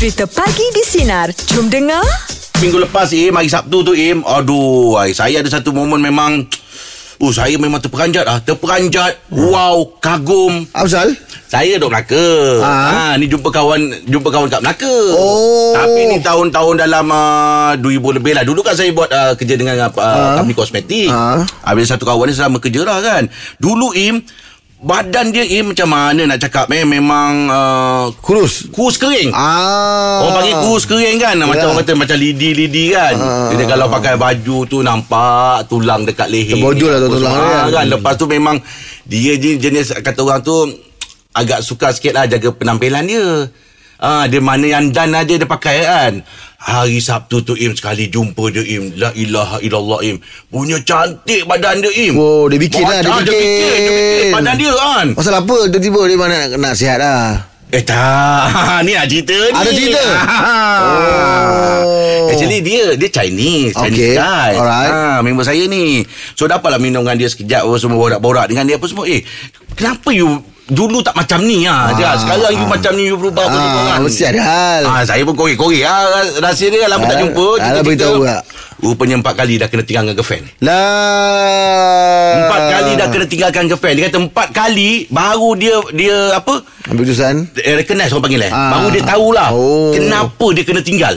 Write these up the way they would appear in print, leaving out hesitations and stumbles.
Cerita Pagi di Sinar. Jom dengar. Minggu lepas Im, hari Sabtu tu Im, aduh, saya ada satu momen memang saya memang terperanjat. Wow, kagum. Afzal, saya duduk Melaka. Ni jumpa kawan kat Melaka. Oh. Tapi ni tahun-tahun dalam 2000 lebih lah. Dulu kan saya buat kerja dengan company kosmetik. Habis satu kawan ni selama kerja lah kan. Dulu Im, badan dia macam mana nak cakap, memang kurus kering. Orang panggil kurus kering kan, macam orang kata macam lidi kan. Jadi kalau pakai baju tu nampak tulang dekat leher. Terbojol lah tulang kan. Lepas tu memang dia jenis kata orang tu agak suka sikit lah jaga penampilan dia. Dia mana yang dan aja dia pakai kan. Hari Sabtu tu Im, sekali jumpa dia Im, la ilaha illallah Im, punya cantik badan dia Im. Oh, dia bikin lah, dia bikin badan dia kan. Pasal apa tiba-tiba dia nak sihat lah. Tak, ni ada cerita ni. Oh. Actually dia Chinese guy. Alright. Member saya ni. So dapatlah minum dengan dia sekejap, semua borak-borak dengan dia apa semua. Kenapa you dulu tak macam ni sekarang you macam ni, you berubah apa mesti ada hal. Saya pun korek-korek rahsia dia lama tak jumpa. Kita beritahu pula. Rupanya 4 kali dah kena tinggalkan girlfriend. Lah. 4 kali dah kena tinggalkan girlfriend. Dia kata 4 kali baru dia apa? Ambil keputusan. Recognize orang panggil baru dia tahulah kenapa dia kena tinggal.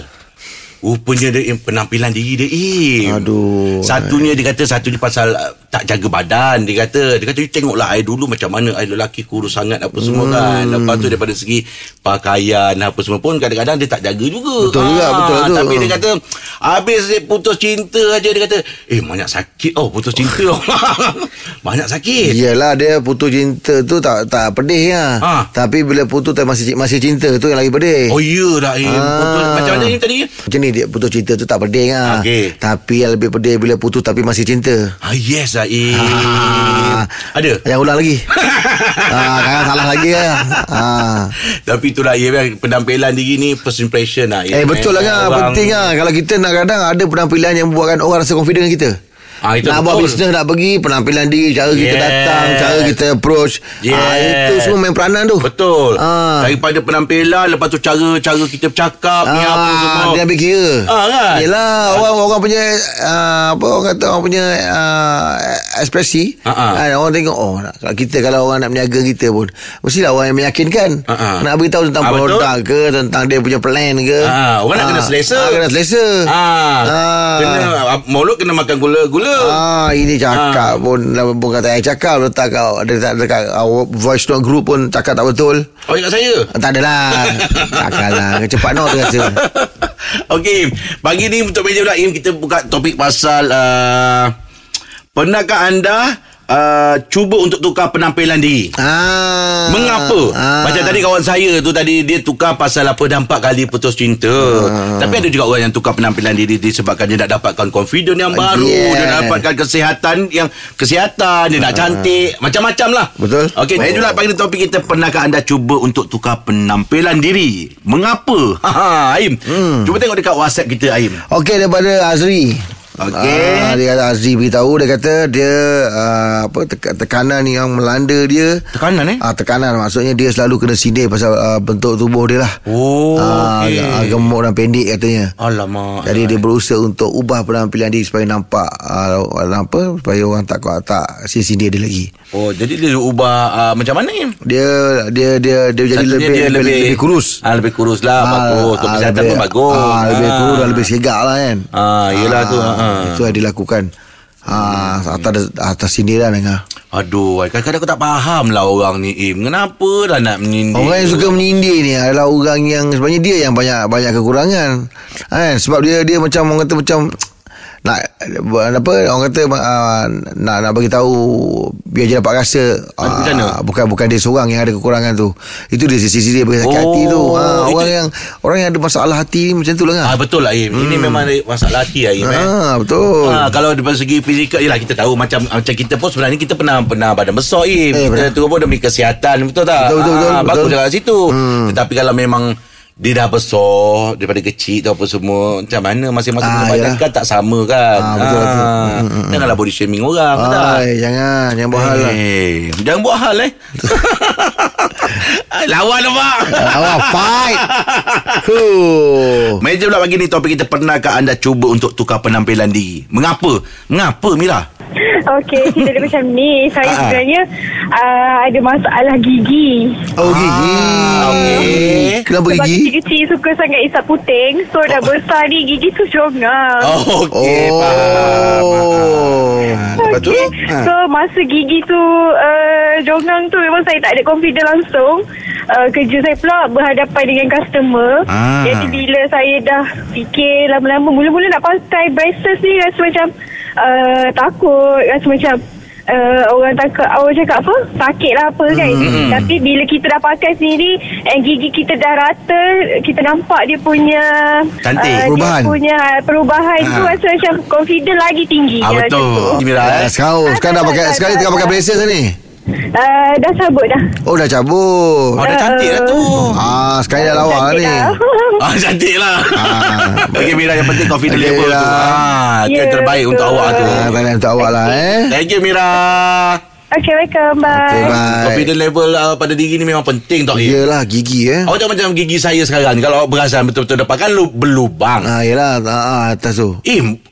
Rupanya dia penampilan diri dia aduh. Satunya dia kata, satunya pasal tak jaga badan. Dia kata you tengoklah I dulu macam mana, I lelaki kurus sangat apa semua kan. Lepas tu daripada segi pakaian apa semua pun kadang-kadang dia tak jaga juga. Betul juga, betul. Tapi dia kata habis dia putus cinta aja, dia kata banyak sakit putus cinta. Banyak sakit. Iyalah, dia putus cinta tu tak pedih lah. Tapi bila putus masih cinta tu yang lagi pedih. Oh iyalah. Putus macam mana ni tadi? Macam ni, dia putus cinta tu tak pedih lah. Okay. Tapi yang lebih pedih bila putus tapi masih cinta. Yes lah. Ada? Jangan ulang lagi. Jangan salah lagi lah. Tapi itulah penampilan diri ni, first impression lah. Betul lah kan. Penting lah. Kalau kita nak kadang ada penampilan yang buatkan orang rasa confident dengan kita. Nak buat bisnes, nak pergi, penampilan diri, cara kita datang, cara kita approach, itu semua main peranan tu. Betul. Daripada penampilan, lepas tu cara kita bercakap, ni apa semua dia ambil kira kan. Yelah, orang punya apa orang kata, orang punya ekspresi. Orang tengok kita, kalau orang nak meniaga kita pun mestilah orang yang meyakinkan. Nak beritahu tentang produk ke, tentang dia punya plan ke. Orang nak kena selesa. Mulut kena makan gula. Ini cakap pun kata yang cakap letak dekat voice note group pun cakap tak betul. Oh, ingat saya? Tak adalah. Takkanlah cepat nak terasa. Okey, pagi ni untuk meja pula Im, kita buka topik pasal pernahkah anda cuba untuk tukar penampilan diri? Mengapa? Macam tadi kawan saya tu tadi, dia tukar pasal apa, dah 4 kali putus cinta. Tapi ada juga orang yang tukar penampilan diri disebabkan dia nak dapatkan confidence yang baru. Dia nak dapatkan kesihatan. Dia nak cantik, macam-macam lah. Betul. Okey, jadi dulu pagi topik kita, pernahkah anda cuba untuk tukar penampilan diri? Mengapa? Aim, cuba tengok dekat WhatsApp kita Aim. Okey, daripada Azri. Okay. Dia kata, Azri beritahu, dia kata dia tekanan yang melanda dia. Tekanan? Tekanan maksudnya dia selalu kena sidir pasal bentuk tubuh dia lah. Gemuk dan pendek katanya. Alamak. Jadi dia berusaha untuk ubah penampilan dia supaya nampak supaya orang tak sidir dia lagi. Oh, jadi dia ubah macam mana ni? Dia jadi lebih kurus. Lebih kurus lah, bagus. Untuk kesihatan pun bagus. Lebih kurus dan lebih segak lah kan. Yelah tu. Itu yang dilakukan atas sindiran dengar. Aduh, kadang-kadang aku tak faham lah orang ni kenapa lah nak menyindir. Orang yang suka menyindir ni adalah orang yang sebenarnya dia yang banyak kekurangan kan. Sebab dia macam orang kata, macam nak apa orang kata, nak bagi tahu biar dia dapat rasa bukan dia seorang yang ada kekurangan tu. Itu dia sisi dia bagi sakit hati tu. Orang yang ada masalah hati ni macam tulah kan. Betul lah Im. Ini memang masalah hati Im. Betul. Kalau dari segi fizikal yalah, kita tahu macam kita pun sebenarnya kita pernah badan besar Im. Kita tu pun demi kesihatan, betul tak? Betul. Bagus dekat situ. Tetapi kalau memang dia dah besar daripada kecil tu apa semua, macam mana masing-masing badan kan tak sama kan. Betul. Janganlah body shaming orang. Jangan buat hal. Jangan buat hal. Lawan nampak. Lawan fight. Meja pula pagi ni topik kita, pernahkah anda cuba untuk tukar penampilan diri? Mengapa? Mengapa Mira? Okey, cerita dia macam ni. Saya sebenarnya ada masalah gigi. Oh, gigi. Okey. Kenapa sebab gigi? Sebab kecil suka sangat isap puting. So dah besar ni gigi tu jongang. Oh, okey. Lepas tu? So masa gigi tu jongang tu memang saya tak ada confidence langsung. Kerja saya pula berhadapan dengan customer. Jadi bila saya dah fikir lama-lama, mula-mula nak pakai braces ni rasa macam takut, rasa macam orang cakap apa, sakit lah apa kan. Tapi bila kita dah pakai sendiri and gigi kita dah rata, kita nampak dia punya cantik, perubahan. Dia punya perubahan tu rasa macam confident lagi tinggi. Betul Mira, sekarang dah pakai, sekarang tengah pakai braces ni. Dah cabut dah. Oh, dah cabut. Dah cantik lah tu. Sekarang dah lawa ni. Cantik lah. Okay Mira, yang penting confident level tu. Yang terbaik untuk awak tu. Untuk awak lah. Thank you Mira. Okay, welcome. Bye. Confident level pada diri ni memang penting tau. Yelah, gigi awak tengok macam gigi saya sekarang. Kalau awak perasan betul-betul dah pakai berlubang. Yelah, atas tu.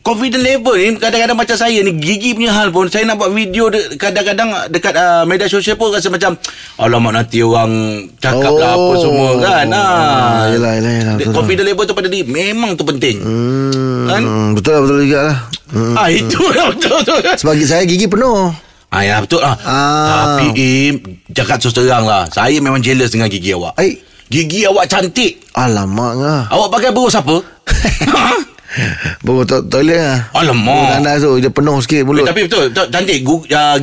Confident level ni kadang-kadang macam saya ni, gigi punya hal pun saya nak buat video kadang-kadang dekat media sosial pun rasa macam alamak nanti orang cakap lah apa semua kan. Yelah. Confident level tu pada diri memang tu penting. Kan? Betul juga lah. Itulah betul. Sebab saya gigi penuh. Ya betul lah. Tapi cakap seterang lah, saya memang jealous dengan gigi awak. Gigi awak cantik. Alamak lah. Awak pakai berus apa? Berus toilet lah. Alamak. Berus tu dia penuh sikit mulut. Tapi betul cantik.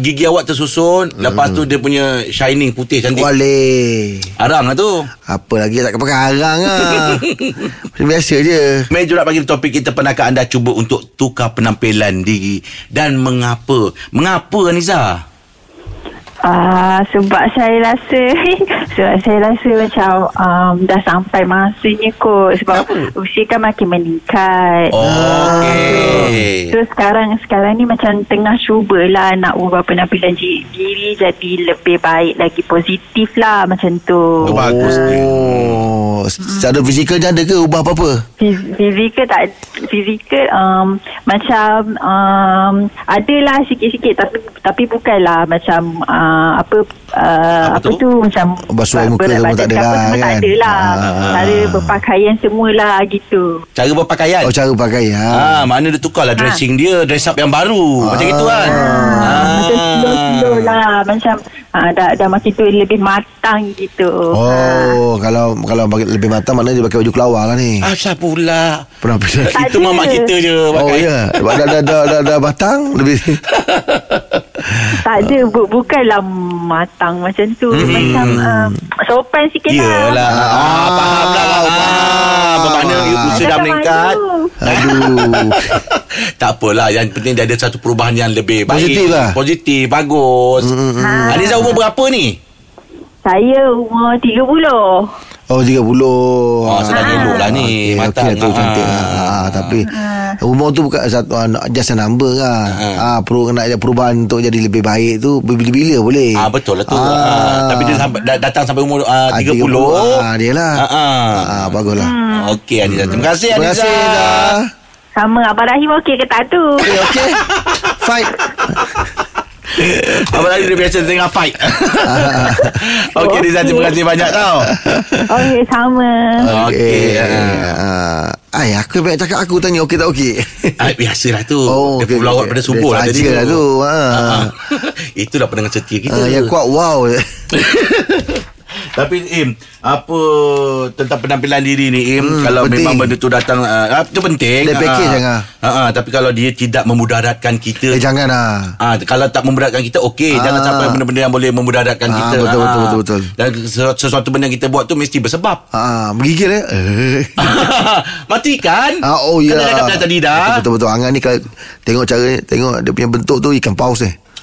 Gigi awak tersusun. Lepas tu dia punya shining putih cantik. Boleh. Arang lah tu. Apa lagi tak pakai arang lah. Biasa je. Mari jumpa pagi topik kita, pernahkah anda cuba untuk tukar penampilan diri dan mengapa? Mengapa Anissa? Sebab saya rasa macam dah sampai masanya kot. Sebab usia kan makin meningkat. So sekarang ni macam tengah cubalah nak ubah penampilan diri jadi lebih baik lagi, positif lah macam tu. Bagus ni. Secara fizikal je ada ke ubah apa-apa? Fizikal macam adalah sikit-sikit. Tapi bukanlah macam apa tu macam basuh muka semua tak ada lah kan? Cara berpakaian semualah gitu. Cara berpakaian? Oh, cara berpakaian. Maknanya dia tukarlah dressing dia, dress up yang baru. Macam gitu kan. Macam slow-slow lah. Macam dah makin tu lebih matang gitu. Kalau lebih matang maknanya dia pakai baju kelawar lah ni. Asal pula penampilan itu mamak kita je pakai. Dah batang lebih. Tak ada, bukanlah matang macam tu. Macam sopan sikit lah. Yelah. Faham lah. Bermakna usia dah meningkat. Tak apalah, yang penting dia ada satu perubahan yang lebih baik. Positif lah. Positif, bagus. Aliza umur berapa ni? Saya umur 30. Oh, 30. Sedang elok lah ni. Matang tu cantik. Tapi umur tu bukan just a number lah. Perlu nak ada perubahan untuk jadi lebih baik tu bila-bila boleh. Betul lah tu. Tapi dia datang sampai umur 30. Dia lah. Bagus lah. Okey Anissa. Terima kasih Anissa. Terima kasih Anissa. Sama Abang Rahim okey ke tak tu? Okey. Fight. Abang tadi dia biasa tengah fight. Okey Rizal, terima kasih banyak tau. Okey, sama. Okey. Aku banyak cakap, aku tanya okey tak okey. Biasalah tu. Dia pun lawak pada subuh lah tadi tu. Itulah pendengar setia kita. Yang kuat wow. Tapi apa tentang penampilan diri ni kalau penting. Memang benda tu datang itu penting. Dia package jangan. Tapi kalau dia tidak memudaratkan kita, jangan lah. Kalau tak memudaratkan kita okey, jangan sampai benda-benda yang boleh memudaratkan kita. Betul. Dan sesuatu benda yang kita buat tu mesti bersebab. Menggigil ya. Matikan. Oh ya. Kena kata lidah. Betul. Angan ni kalau tengok cara ni, tengok dia punya bentuk tu ikan paus ni.